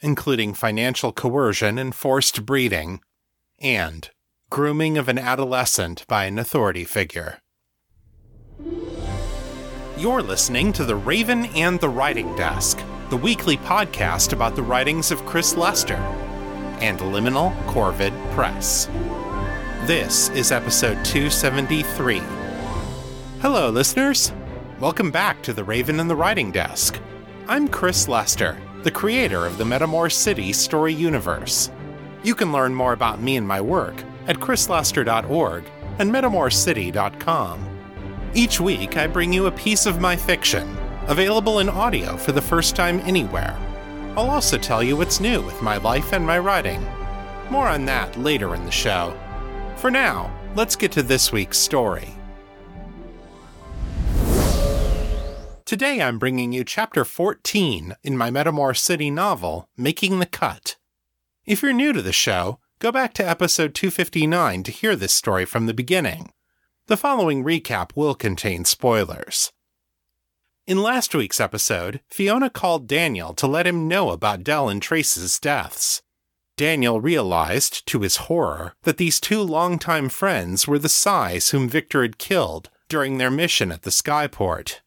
including financial coercion and forced breeding, and grooming of an adolescent by an authority figure. You're listening to The Raven and the Writing Desk, the weekly podcast about the writings of Chris Lester and Liminal Corvid Press. This is episode 273. Hello, listeners. Welcome back to The Raven and the Writing Desk. I'm Chris Lester, the creator of the Metamore City story universe. You can learn more about me and my work at chrislester.org and metamorecity.com. Each week, I bring you a piece of my fiction, available in audio for the first time anywhere. I'll also tell you what's new with my life and my writing. More on that later in the show. For now, let's get to this week's story. Today I'm bringing you Chapter 14 in my Metamore City novel, Making the Cut. If you're new to the show, go back to episode 259 to hear this story from the beginning. The following recap will contain spoilers. In last week's episode, Fiona called Daniel to let him know about Del and Trace's deaths. Daniel realized, to his horror, that these two longtime friends were the Sais whom Victor had killed during their mission at the Skyport.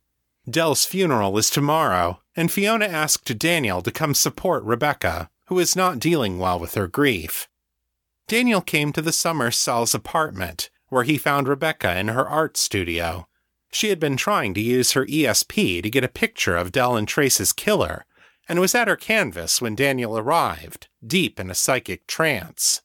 Del's funeral is tomorrow, and Fiona asked Daniel to come support Rebecca, who is not dealing well with her grief. Daniel came to the Summercells' apartment, where he found Rebecca in her art studio. She had been trying to use her ESP to get a picture of Del and Trace's killer, and was at her canvas when Daniel arrived, deep in a psychic trance.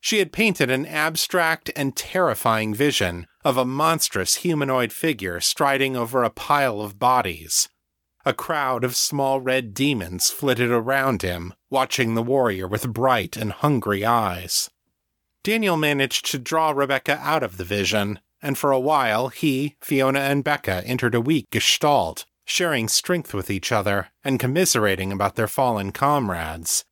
She had painted an abstract and terrifying vision of a monstrous humanoid figure striding over a pile of bodies. A crowd of small red demons flitted around him, watching the warrior with bright and hungry eyes. Daniel managed to draw Rebecca out of the vision, and for a while he, Fiona, and Becca entered a weak gestalt, sharing strength with each other and commiserating about their fallen comrades.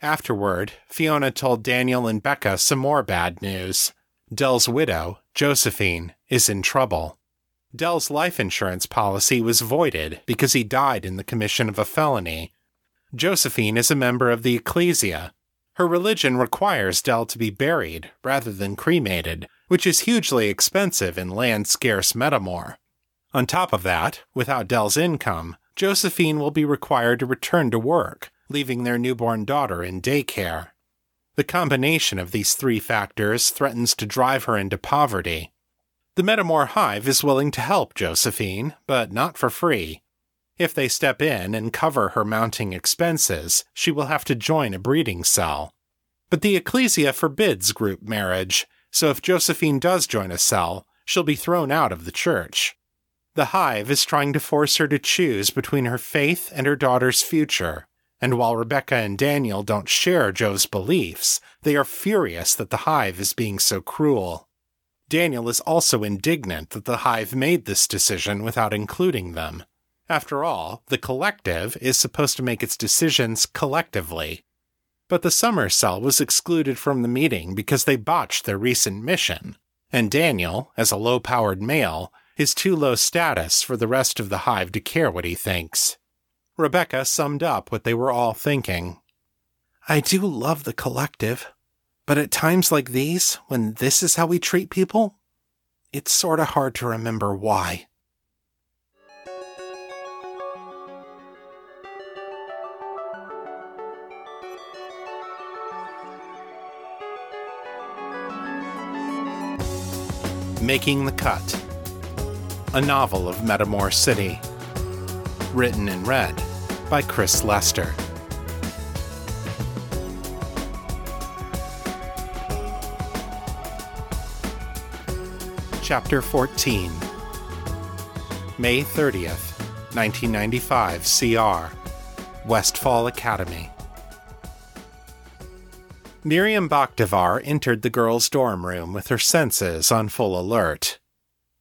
Afterward, Fiona told Daniel and Becca some more bad news. Del's widow, Josephine, is in trouble. Del's life insurance policy was voided because he died in the commission of a felony. Josephine is a member of the Ecclesia. Her religion requires Del to be buried rather than cremated, which is hugely expensive in land-scarce Metamore. On top of that, without Del's income, Josephine will be required to return to work, leaving their newborn daughter in daycare. The combination of these three factors threatens to drive her into poverty. The Metamore Hive is willing to help Josephine, but not for free. If they step in and cover her mounting expenses, she will have to join a breeding cell. But the Ecclesia forbids group marriage, so if Josephine does join a cell, she'll be thrown out of the church. The Hive is trying to force her to choose between her faith and her daughter's future. And while Rebecca and Daniel don't share Joe's beliefs, they are furious that the Hive is being so cruel. Daniel is also indignant that the Hive made this decision without including them. After all, the Collective is supposed to make its decisions collectively. But the Summercell was excluded from the meeting because they botched their recent mission, and Daniel, as a low-powered male, is too low status for the rest of the Hive to care what he thinks. Rebecca summed up what they were all thinking. I do love the Collective, but at times like these, when this is how we treat people, it's sorta hard to remember why. Making the Cut, a novel of Metamore City, written and read by Chris Lester. Chapter 14, May 30th, 1995 CR, Westfall Academy. Miriam Bakhtavar entered the girls' dorm room with her senses on full alert.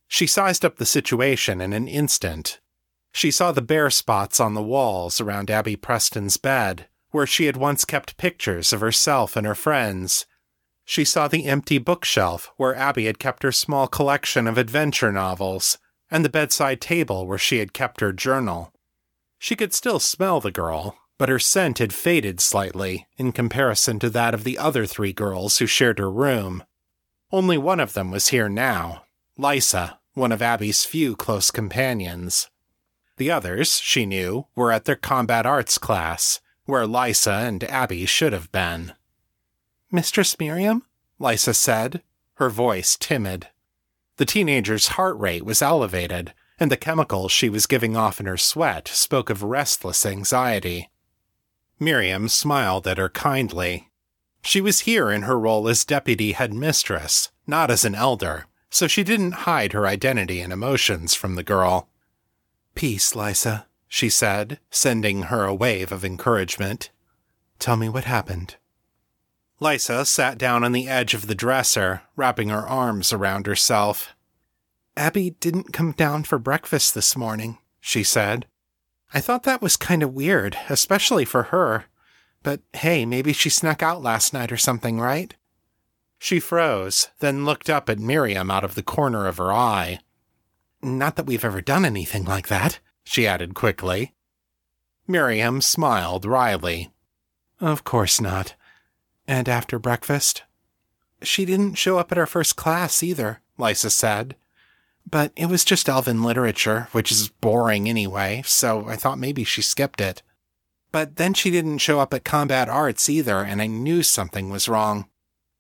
She sized up the situation in an instant. She saw the bare spots on the walls around Abby Preston's bed, where she had once kept pictures of herself and her friends. She saw the empty bookshelf where Abby had kept her small collection of adventure novels, and the bedside table where she had kept her journal. She could still smell the girl, but her scent had faded slightly in comparison to that of the other three girls who shared her room. Only one of them was here now, Lysa, one of Abby's few close companions. The others, she knew, were at their combat arts class, where Lysa and Abby should have been. "Mistress Miriam?" Lysa said, her voice timid. The teenager's heart rate was elevated, and the chemicals she was giving off in her sweat spoke of restless anxiety. Miriam smiled at her kindly. She was here in her role as deputy headmistress, not as an elder, so she didn't hide her identity and emotions from the girl. "Peace, Lysa," she said, sending her a wave of encouragement. "Tell me what happened." Lysa sat down on the edge of the dresser, wrapping her arms around herself. "Abby didn't come down for breakfast this morning," she said. "I thought that was kind of weird, especially for her. But hey, maybe she snuck out last night or something, right?" She froze, then looked up at Miriam out of the corner of her eye. "Not that we've ever done anything like that," she added quickly. Miriam smiled wryly. "Of course not. And after breakfast?" "She didn't show up at our first class either," Lysa said. "But it was just Elven literature, which is boring anyway, so I thought maybe she skipped it. But then she didn't show up at combat arts either, and I knew something was wrong.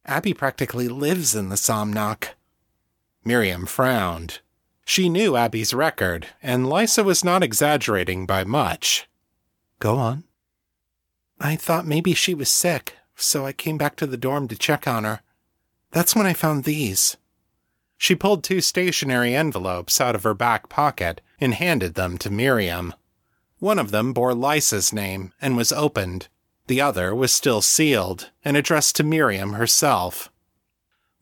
Abby practically lives in the Somnok." Miriam frowned. She knew Abby's record, and Lysa was not exaggerating by much. "Go on." "I thought maybe she was sick, so I came back to the dorm to check on her. That's when I found these." She pulled two stationery envelopes out of her back pocket and handed them to Miriam. One of them bore Lysa's name and was opened. The other was still sealed and addressed to Miriam herself.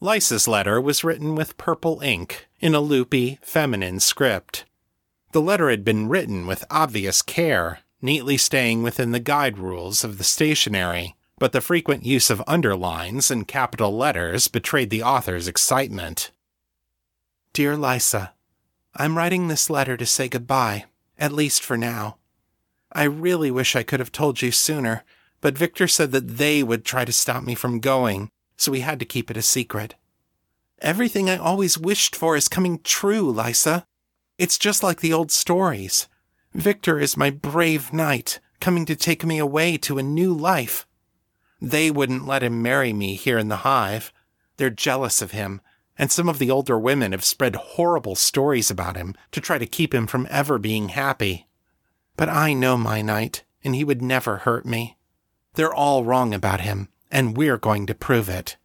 Lysa's letter was written with purple ink in a loopy, feminine script. The letter had been written with obvious care, neatly staying within the guide rules of the stationery, but the frequent use of underlines and capital letters betrayed the author's excitement. "Dear Lysa, I'm writing this letter to say goodbye, at least for now. I really wish I could have told you sooner, but Victor said that they would try to stop me from going, so we had to keep it a secret. Everything I always wished for is coming true, Lysa. It's just like the old stories. Victor is my brave knight, coming to take me away to a new life. They wouldn't let him marry me here in the Hive. They're jealous of him. And some of the older women have spread horrible stories about him to try to keep him from ever being happy. But I know my knight, and he would never hurt me. They're all wrong about him, and we're going to prove it.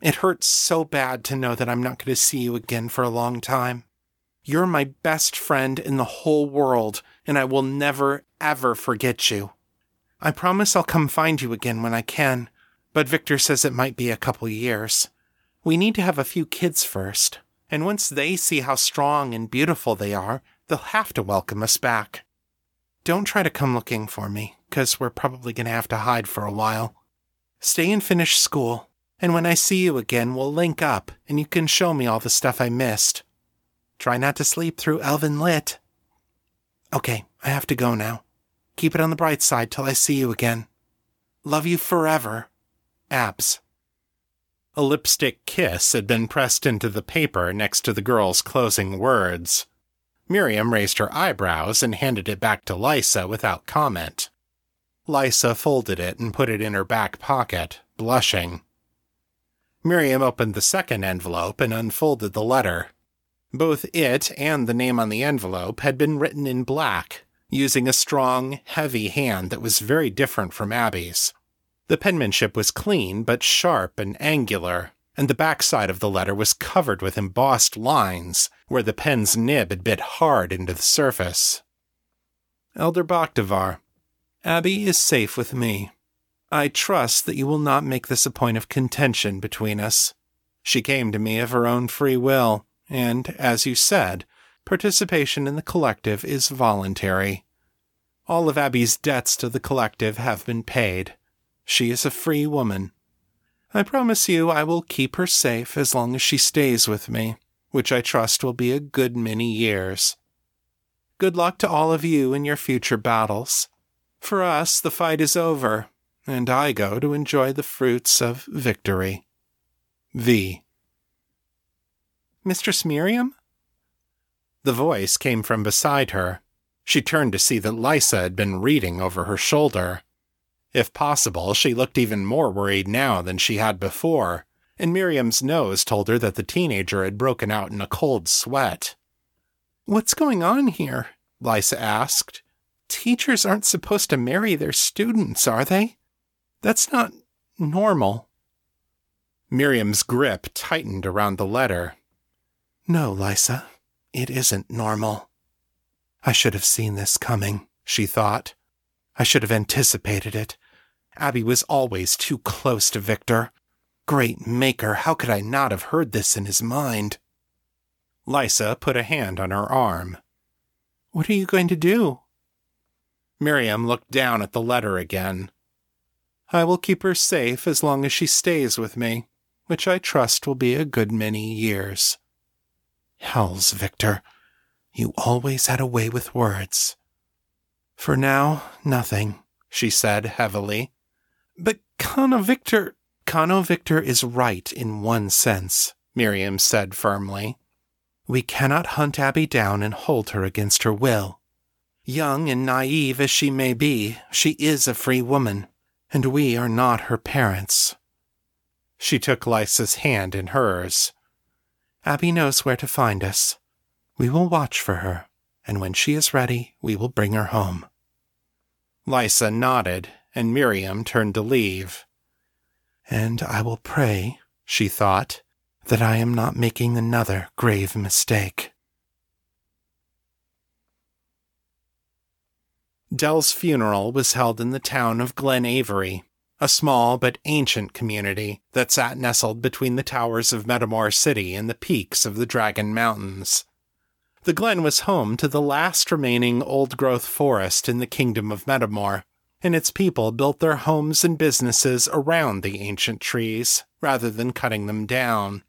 It hurts so bad to know that I'm not going to see you again for a long time. You're my best friend in the whole world, and I will never, ever forget you. I promise I'll come find you again when I can, but Victor says it might be a couple years. We need to have a few kids first, and once they see how strong and beautiful they are, they'll have to welcome us back. Don't try to come looking for me, 'cause we're probably going to have to hide for a while. Stay and finish school, and when I see you again, we'll link up, and you can show me all the stuff I missed. Try not to sleep through Elven Lit. Okay, I have to go now. Keep it on the bright side till I see you again. Love you forever. Abs." A lipstick kiss had been pressed into the paper next to the girl's closing words. Miriam raised her eyebrows and handed it back to Lysa without comment. Lysa folded it and put it in her back pocket, blushing. Miriam opened the second envelope and unfolded the letter. Both it and the name on the envelope had been written in black, using a strong, heavy hand that was very different from Abby's. The penmanship was clean but sharp and angular, and the backside of the letter was covered with embossed lines where the pen's nib had bit hard into the surface. "Elder Bakhtavar, Abby is safe with me. I trust that you will not make this a point of contention between us. She came to me of her own free will, and, as you said, participation in the collective is voluntary. All of Abby's debts to the collective have been paid. She is a free woman. I promise you I will keep her safe as long as she stays with me, which I trust will be a good many years. Good luck to all of you in your future battles. For us, the fight is over, and I go to enjoy the fruits of victory. V. Mistress Miriam? The voice came from beside her. She turned to see that Lysa had been reading over her shoulder. If possible, she looked even more worried now than she had before, and Miriam's nose told her that the teenager had broken out in a cold sweat. "What's going on here?" Lysa asked. "Teachers aren't supposed to marry their students, are they? That's not normal." Miriam's grip tightened around the letter. "No, Lysa, it isn't normal. I should have seen this coming," she thought. "I should have anticipated it. Abby was always too close to Victor. Great Maker, how could I not have heard this in his mind?" Lysa put a hand on her arm. "What are you going to do?" Miriam looked down at the letter again. "I will keep her safe as long as she stays with me, which I trust will be a good many years." Hells, Victor. You always had a way with words. "For now, nothing," she said heavily. "But Kano Victor is right in one sense," Miriam said firmly. "We cannot hunt Abby down and hold her against her will. Young and naive as she may be, she is a free woman, and we are not her parents." She took Lysa's hand in hers. "Abby knows where to find us. We will watch for her, and when she is ready, we will bring her home." Lysa nodded, and Miriam turned to leave. "And I will pray," she thought, "that I am not making another grave mistake." Dell's funeral was held in the town of Glen Avery, a small but ancient community that sat nestled between the towers of Metamore City and the peaks of the Dragon Mountains. The Glen was home to the last remaining old-growth forest in the Kingdom of Metamore, and its people built their homes and businesses around the ancient trees, rather than cutting them down.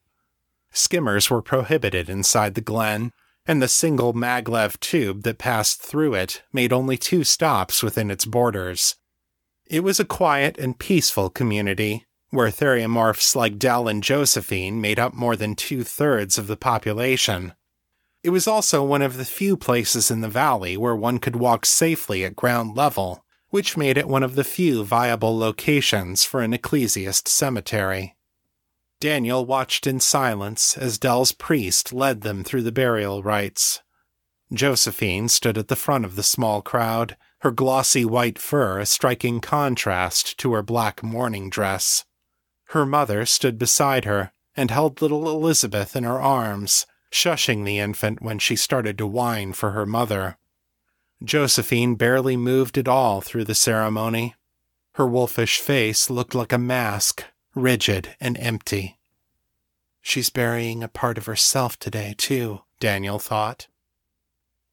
Skimmers were prohibited inside the Glen, and the single maglev tube that passed through it made only 2 stops within its borders. It was a quiet and peaceful community, where theriomorphs like Dell and Josephine made up more than 2/3 of the population. It was also one of the few places in the valley where one could walk safely at ground level, which made it one of the few viable locations for an ecclesiast cemetery. Daniel watched in silence as Dell's priest led them through the burial rites. Josephine stood at the front of the small crowd, her glossy white fur a striking contrast to her black mourning dress. Her mother stood beside her and held little Elizabeth in her arms, shushing the infant when she started to whine for her mother. Josephine barely moved at all through the ceremony. Her wolfish face looked like a mask, rigid and empty. "She's burying a part of herself today, too," Daniel thought.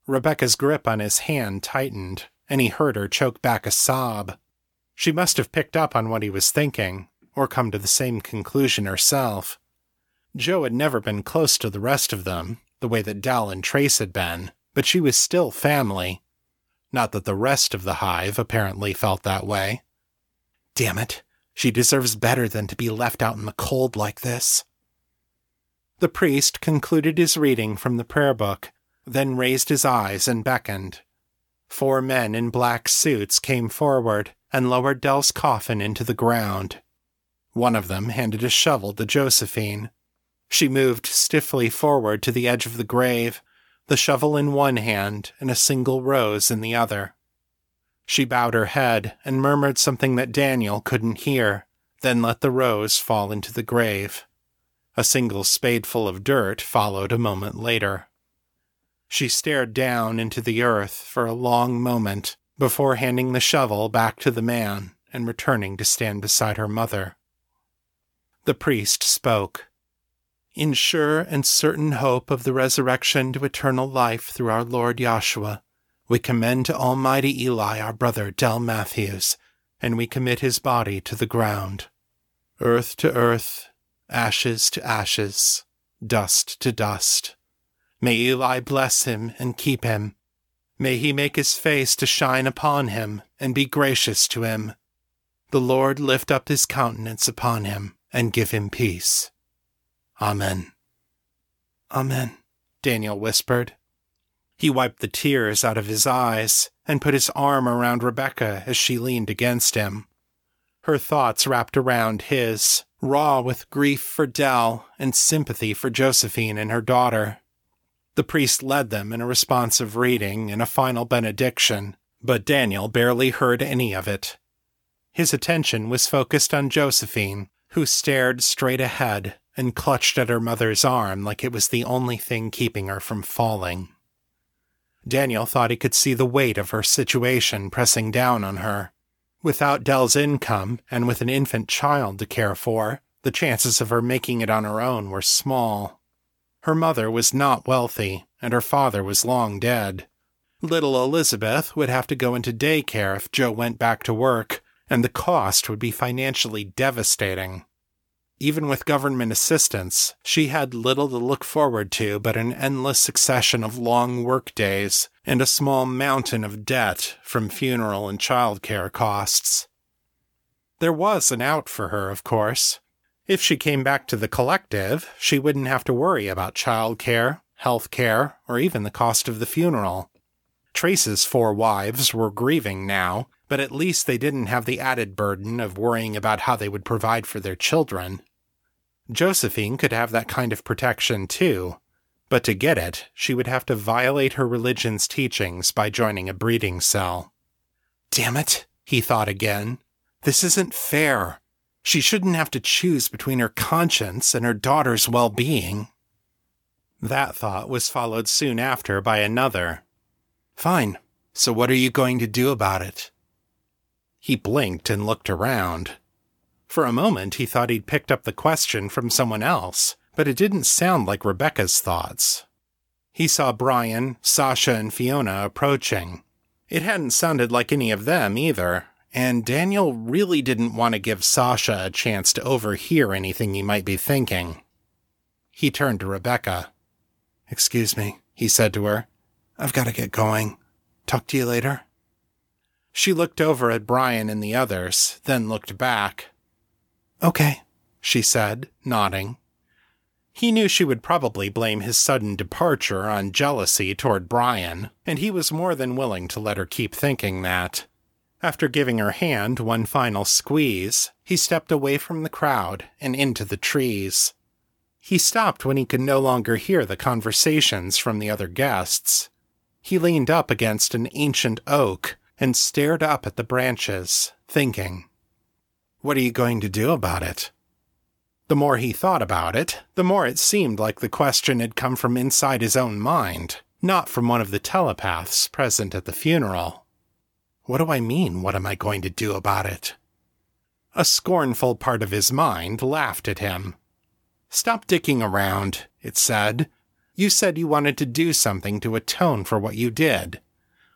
Rebecca's grip on his hand tightened, and he heard her choke back a sob. She must have picked up on what he was thinking, or come to the same conclusion herself. Jo had never been close to the rest of them, the way that Dal and Trace had been, but she was still family. Not that the rest of the hive apparently felt that way. "Damn it. She deserves better than to be left out in the cold like this." The priest concluded his reading from the prayer book, then raised his eyes and beckoned. 4 men in black suits came forward and lowered Dell's coffin into the ground. One of them handed a shovel to Josephine. She moved stiffly forward to the edge of the grave, the shovel in one hand and a single rose in the other. She bowed her head and murmured something that Daniel couldn't hear, then let the rose fall into the grave. A single spadeful of dirt followed a moment later. She stared down into the earth for a long moment before handing the shovel back to the man and returning to stand beside her mother. The priest spoke. In sure and certain hope of the resurrection to eternal life through our Lord Yeshua, we commend to Almighty Eli our brother Del Matthews, and we commit his body to the ground. Earth to earth, ashes to ashes, dust to dust. May Eli bless him and keep him. May he make his face to shine upon him and be gracious to him. The Lord lift up his countenance upon him and give him peace. Amen. Amen, Daniel whispered. He wiped the tears out of his eyes and put his arm around Rebecca as she leaned against him. Her thoughts wrapped around his, raw with grief for Dell and sympathy for Josephine and her daughter. The priest led them in a responsive reading and a final benediction, but Daniel barely heard any of it. His attention was focused on Josephine, who stared straight ahead and clutched at her mother's arm like it was the only thing keeping her from falling. Daniel thought he could see the weight of her situation pressing down on her. Without Dell's income, and with an infant child to care for, the chances of her making it on her own were small. Her mother was not wealthy, and her father was long dead. Little Elizabeth would have to go into daycare if Joe went back to work, and the cost would be financially devastating. Even with government assistance, she had little to look forward to but an endless succession of long work days and a small mountain of debt from funeral and childcare costs. There was an out for her, of course. If she came back to the collective, she wouldn't have to worry about childcare, health care, or even the cost of the funeral. Trace's 4 wives were grieving now, but at least they didn't have the added burden of worrying about how they would provide for their children. Josephine could have that kind of protection too, but to get it, she would have to violate her religion's teachings by joining a breeding cell. Damn it, he thought again. This isn't fair. She shouldn't have to choose between her conscience and her daughter's well-being. That thought was followed soon after by another. Fine, so what are you going to do about it? He blinked and looked around. For a moment, he thought he'd picked up the question from someone else, but it didn't sound like Rebecca's thoughts. He saw Brian, Sasha, and Fiona approaching. It hadn't sounded like any of them either, and Daniel really didn't want to give Sasha a chance to overhear anything he might be thinking. He turned to Rebecca. "Excuse me," he said to her. "I've got to get going. Talk to you later." She looked over at Brian and the others, then looked back. "Okay," she said, nodding. He knew she would probably blame his sudden departure on jealousy toward Brian, and he was more than willing to let her keep thinking that. After giving her hand one final squeeze, he stepped away from the crowd and into the trees. He stopped when he could no longer hear the conversations from the other guests. He leaned up against an ancient oak and stared up at the branches, thinking. What are you going to do about it? The more he thought about it, the more it seemed like the question had come from inside his own mind, not from one of the telepaths present at the funeral. What do I mean, what am I going to do about it? A scornful part of his mind laughed at him. Stop dicking around, it said. You said you wanted to do something to atone for what you did.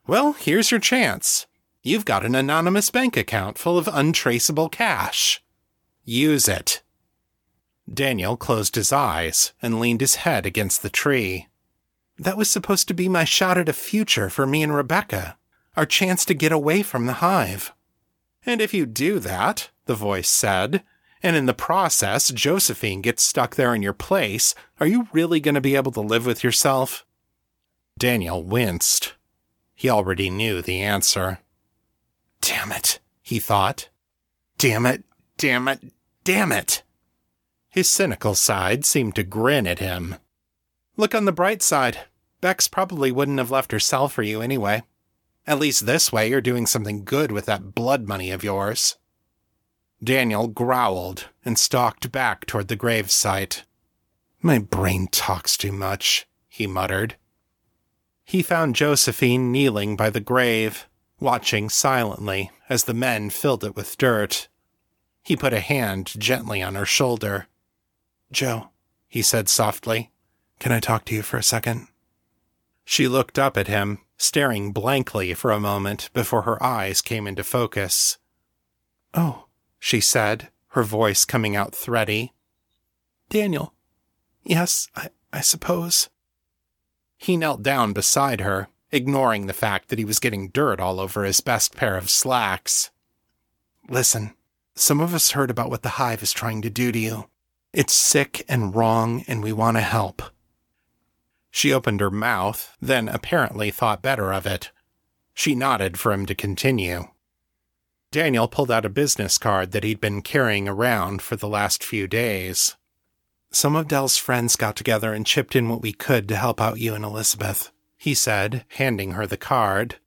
Well, here's your chance. You've got an anonymous bank account full of untraceable cash. Use it. Daniel closed his eyes and leaned his head against the tree. That was supposed to be my shot at a future for me and Rebecca, our chance to get away from the hive. And if you do that, the voice said, and in the process Josephine gets stuck there in your place, are you really going to be able to live with yourself? Daniel winced. He already knew the answer. Damn it, he thought. Damn it, damn it, damn it. His cynical side seemed to grin at him. Look on the bright side. Bex probably wouldn't have left her cell for you anyway. At least this way you're doing something good with that blood money of yours. Daniel growled and stalked back toward the gravesite. My brain talks too much, he muttered. He found Josephine kneeling by the grave, watching silently as the men filled it with dirt. He put a hand gently on her shoulder. "Joe," he said softly, "can I talk to you for a second?" She looked up at him, staring blankly for a moment before her eyes came into focus. "Oh," she said, her voice coming out thready. "Daniel. Yes, I suppose." He knelt down beside her, ignoring the fact that he was getting dirt all over his best pair of slacks. "Listen, some of us heard about what the Hive is trying to do to you. It's sick and wrong, and we want to help." She opened her mouth, then apparently thought better of it. She nodded for him to continue. Daniel pulled out a business card that he'd been carrying around for the last few days. "Some of Dell's friends got together and chipped in what we could to help out you and Elizabeth," he said, handing her the card.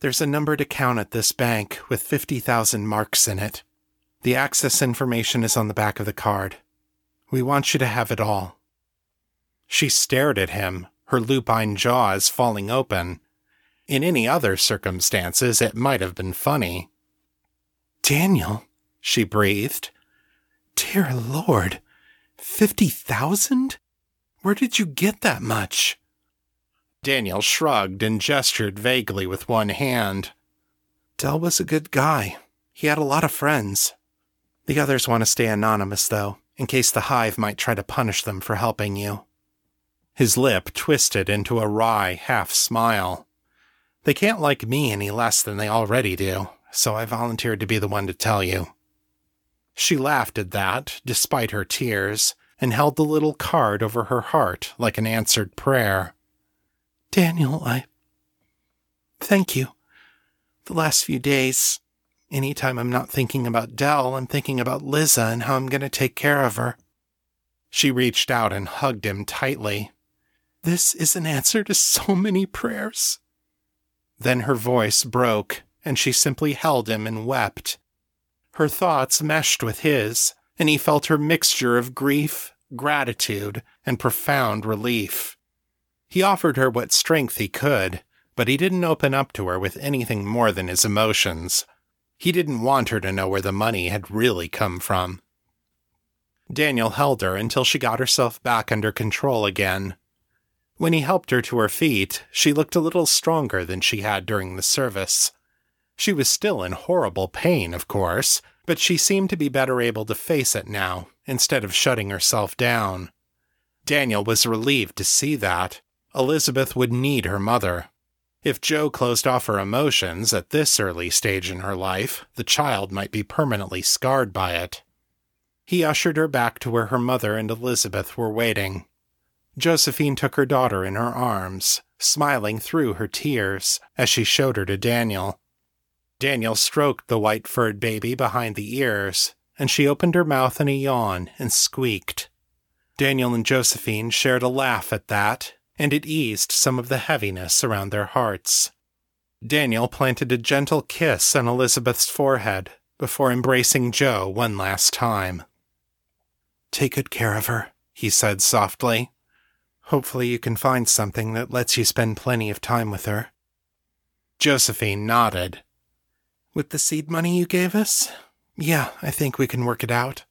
"There's a numbered account at this bank with 50,000 marks in it. The access information is on the back of the card. We want you to have it all." She stared at him, her lupine jaws falling open. In any other circumstances, it might have been funny. "Daniel," she breathed. "Dear Lord, 50,000? Where did you get that much?" Daniel shrugged and gestured vaguely with one hand. "Del was a good guy. He had a lot of friends. The others want to stay anonymous, though, in case the Hive might try to punish them for helping you." His lip twisted into a wry half-smile. "They can't like me any less than they already do, so I volunteered to be the one to tell you." She laughed at that, despite her tears, and held the little card over her heart like an answered prayer. "Daniel, thank you. The last few days, any time I'm not thinking about Del, I'm thinking about Liza and how I'm going to take care of her." She reached out and hugged him tightly. "This is an answer to so many prayers." Then her voice broke, and she simply held him and wept. Her thoughts meshed with his, and he felt her mixture of grief, gratitude, and profound relief. He offered her what strength he could, but he didn't open up to her with anything more than his emotions. He didn't want her to know where the money had really come from. Daniel held her until she got herself back under control again. When he helped her to her feet, she looked a little stronger than she had during the service. She was still in horrible pain, of course, but she seemed to be better able to face it now, instead of shutting herself down. Daniel was relieved to see that. Elizabeth would need her mother. If Joe closed off her emotions at this early stage in her life, the child might be permanently scarred by it. He ushered her back to where her mother and Elizabeth were waiting. Josephine took her daughter in her arms, smiling through her tears as she showed her to Daniel. Daniel stroked the white-furred baby behind the ears, and she opened her mouth in a yawn and squeaked. Daniel and Josephine shared a laugh at that, and it eased some of the heaviness around their hearts. Daniel planted a gentle kiss on Elizabeth's forehead before embracing Joe one last time. "Take good care of her," he said softly. "Hopefully you can find something that lets you spend plenty of time with her." Josephine nodded. "With the seed money you gave us? Yeah, I think we can work it out."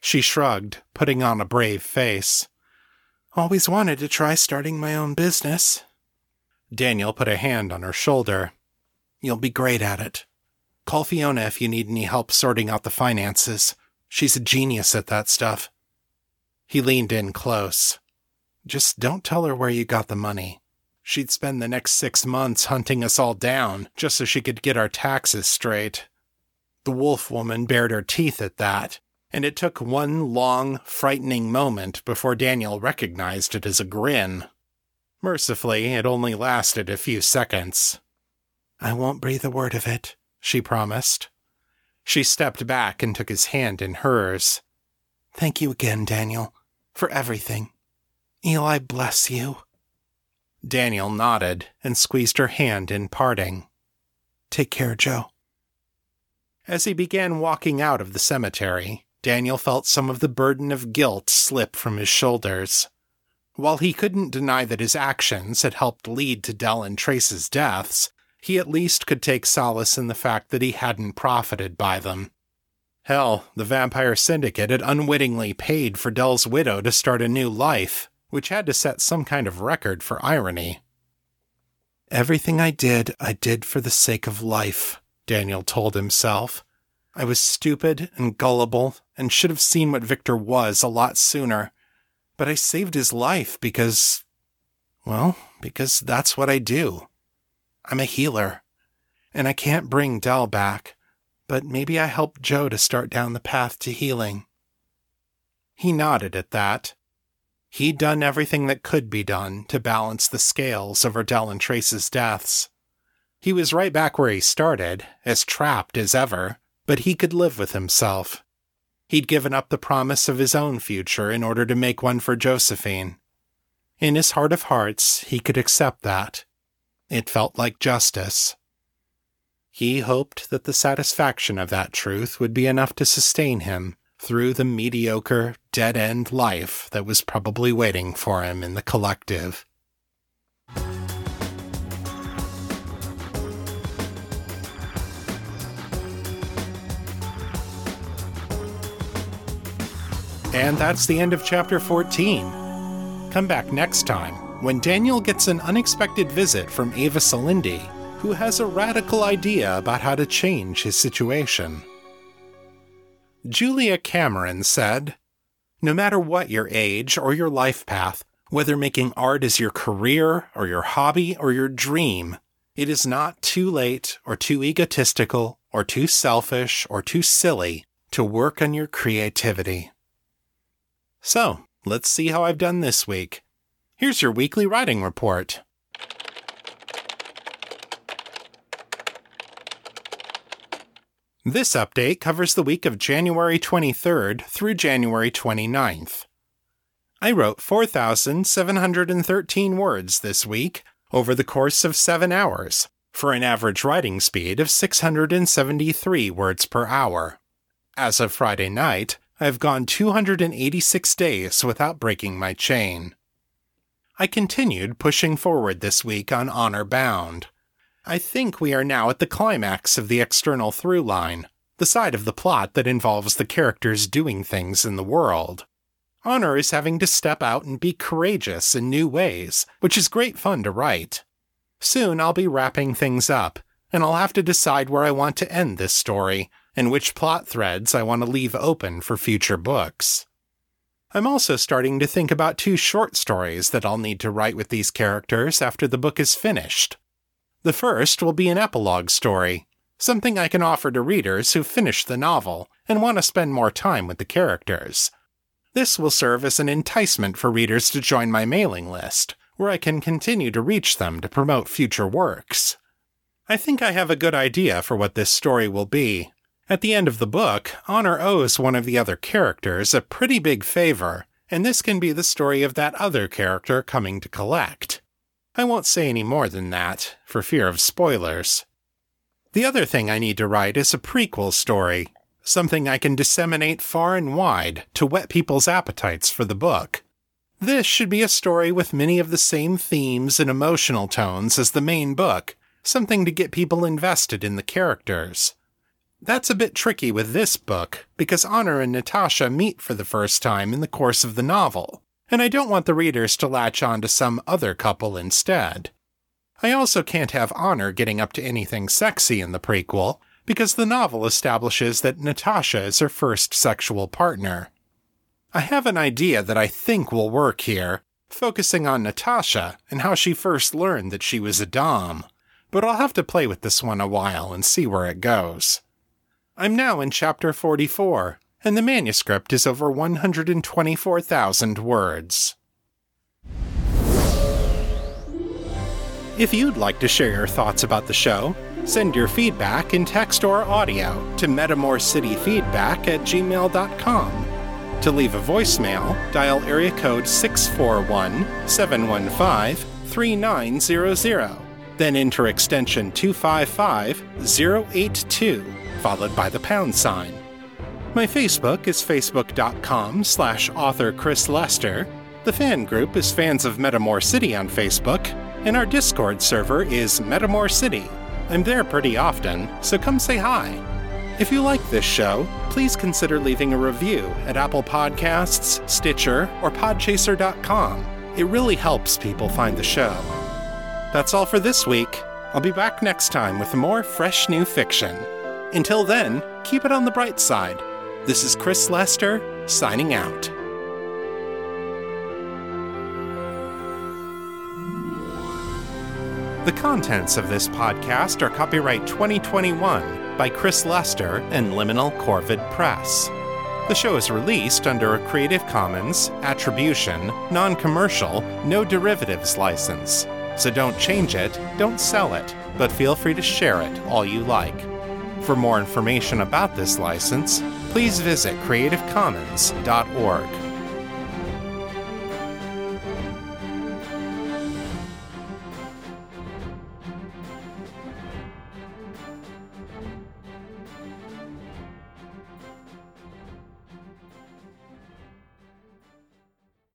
She shrugged, putting on a brave face. "Always wanted to try starting my own business." Daniel put a hand on her shoulder. "You'll be great at it. Call Fiona if you need any help sorting out the finances. She's a genius at that stuff." He leaned in close. "Just don't tell her where you got the money. She'd spend the next 6 months hunting us all down just so she could get our taxes straight." The wolf woman bared her teeth at that, and it took one long, frightening moment before Daniel recognized it as a grin. Mercifully, it only lasted a few seconds. "I won't breathe a word of it," she promised. She stepped back and took his hand in hers. "Thank you again, Daniel, for everything. Eli, bless you." Daniel nodded and squeezed her hand in parting. "Take care, Joe." As he began walking out of the cemetery, Daniel felt some of the burden of guilt slip from his shoulders. While he couldn't deny that his actions had helped lead to Del and Trace's deaths, he at least could take solace in the fact that he hadn't profited by them. Hell, the Vampire Syndicate had unwittingly paid for Dell's widow to start a new life, which had to set some kind of record for irony. Everything I did for the sake of life, Daniel told himself. I was stupid and gullible and should have seen what Victor was a lot sooner, but I saved his life because, well, because that's what I do. I'm a healer, and I can't bring Dell back. But maybe I helped Joe to start down the path to healing. He nodded at that. He'd done everything that could be done to balance the scales over Dell and Trace's deaths. He was right back where he started, as trapped as ever, but he could live with himself. He'd given up the promise of his own future in order to make one for Josephine. In his heart of hearts, he could accept that. It felt like justice. He hoped that the satisfaction of that truth would be enough to sustain him through the mediocre, dead-end life that was probably waiting for him in the collective. And that's the end of Chapter 14. Come back next time when Daniel gets an unexpected visit from Ava Salindi, who has a radical idea about how to change his situation. Julia Cameron said, "No matter what your age or your life path, whether making art is your career or your hobby or your dream, it is not too late or too egotistical or too selfish or too silly to work on your creativity." So, let's see how I've done this week. Here's your weekly writing report. This update covers the week of January 23rd through January 29th. I wrote 4,713 words this week, over the course of 7 hours, for an average writing speed of 673 words per hour. As of Friday night, I've gone 286 days without breaking my chain. I continued pushing forward this week on Honor Bound. I think we are now at the climax of the external through line, the side of the plot that involves the characters doing things in the world. Honor is having to step out and be courageous in new ways, which is great fun to write. Soon I'll be wrapping things up, and I'll have to decide where I want to end this story, and which plot threads I want to leave open for future books. I'm also starting to think about 2 short stories that I'll need to write with these characters after the book is finished. The first will be an epilogue story, something I can offer to readers who finish the novel and want to spend more time with the characters. This will serve as an enticement for readers to join my mailing list, where I can continue to reach them to promote future works. I think I have a good idea for what this story will be. At the end of the book, Honor owes one of the other characters a pretty big favor, and this can be the story of that other character coming to collect. I won't say any more than that, for fear of spoilers. The other thing I need to write is a prequel story, something I can disseminate far and wide to whet people's appetites for the book. This should be a story with many of the same themes and emotional tones as the main book, something to get people invested in the characters. That's a bit tricky with this book, because Honor and Natasha meet for the first time in the course of the novel, and I don't want the readers to latch on to some other couple instead. I also can't have Honor getting up to anything sexy in the prequel, because the novel establishes that Natasha is her first sexual partner. I have an idea that I think will work here, focusing on Natasha and how she first learned that she was a dom, but I'll have to play with this one a while and see where it goes. I'm now in Chapter 44. And the manuscript is over 124,000 words. If you'd like to share your thoughts about the show, send your feedback in text or audio to metamorecity@gmail.com. To leave a voicemail, dial area code 641-715-3900, then enter extension 255082, followed by the #. My Facebook is facebook.com/author Chris Lester. The fan group is Fans of Metamore City on Facebook, and our Discord server is Metamore City, I'm there pretty often, so come say hi. If you like this show, please consider leaving a review at Apple Podcasts, Stitcher, or Podchaser.com. It really helps people find the show. That's all for this week. I'll be back next time with more fresh new fiction. Until then, keep it on the bright side. This is Chris Lester, signing out. The contents of this podcast are copyright 2021 by Chris Lester and Liminal Corvid Press. The show is released under a Creative Commons, Attribution, Non-Commercial, No Derivatives license. So don't change it, don't sell it, but feel free to share it all you like. For more information about this license, please visit creativecommons.org.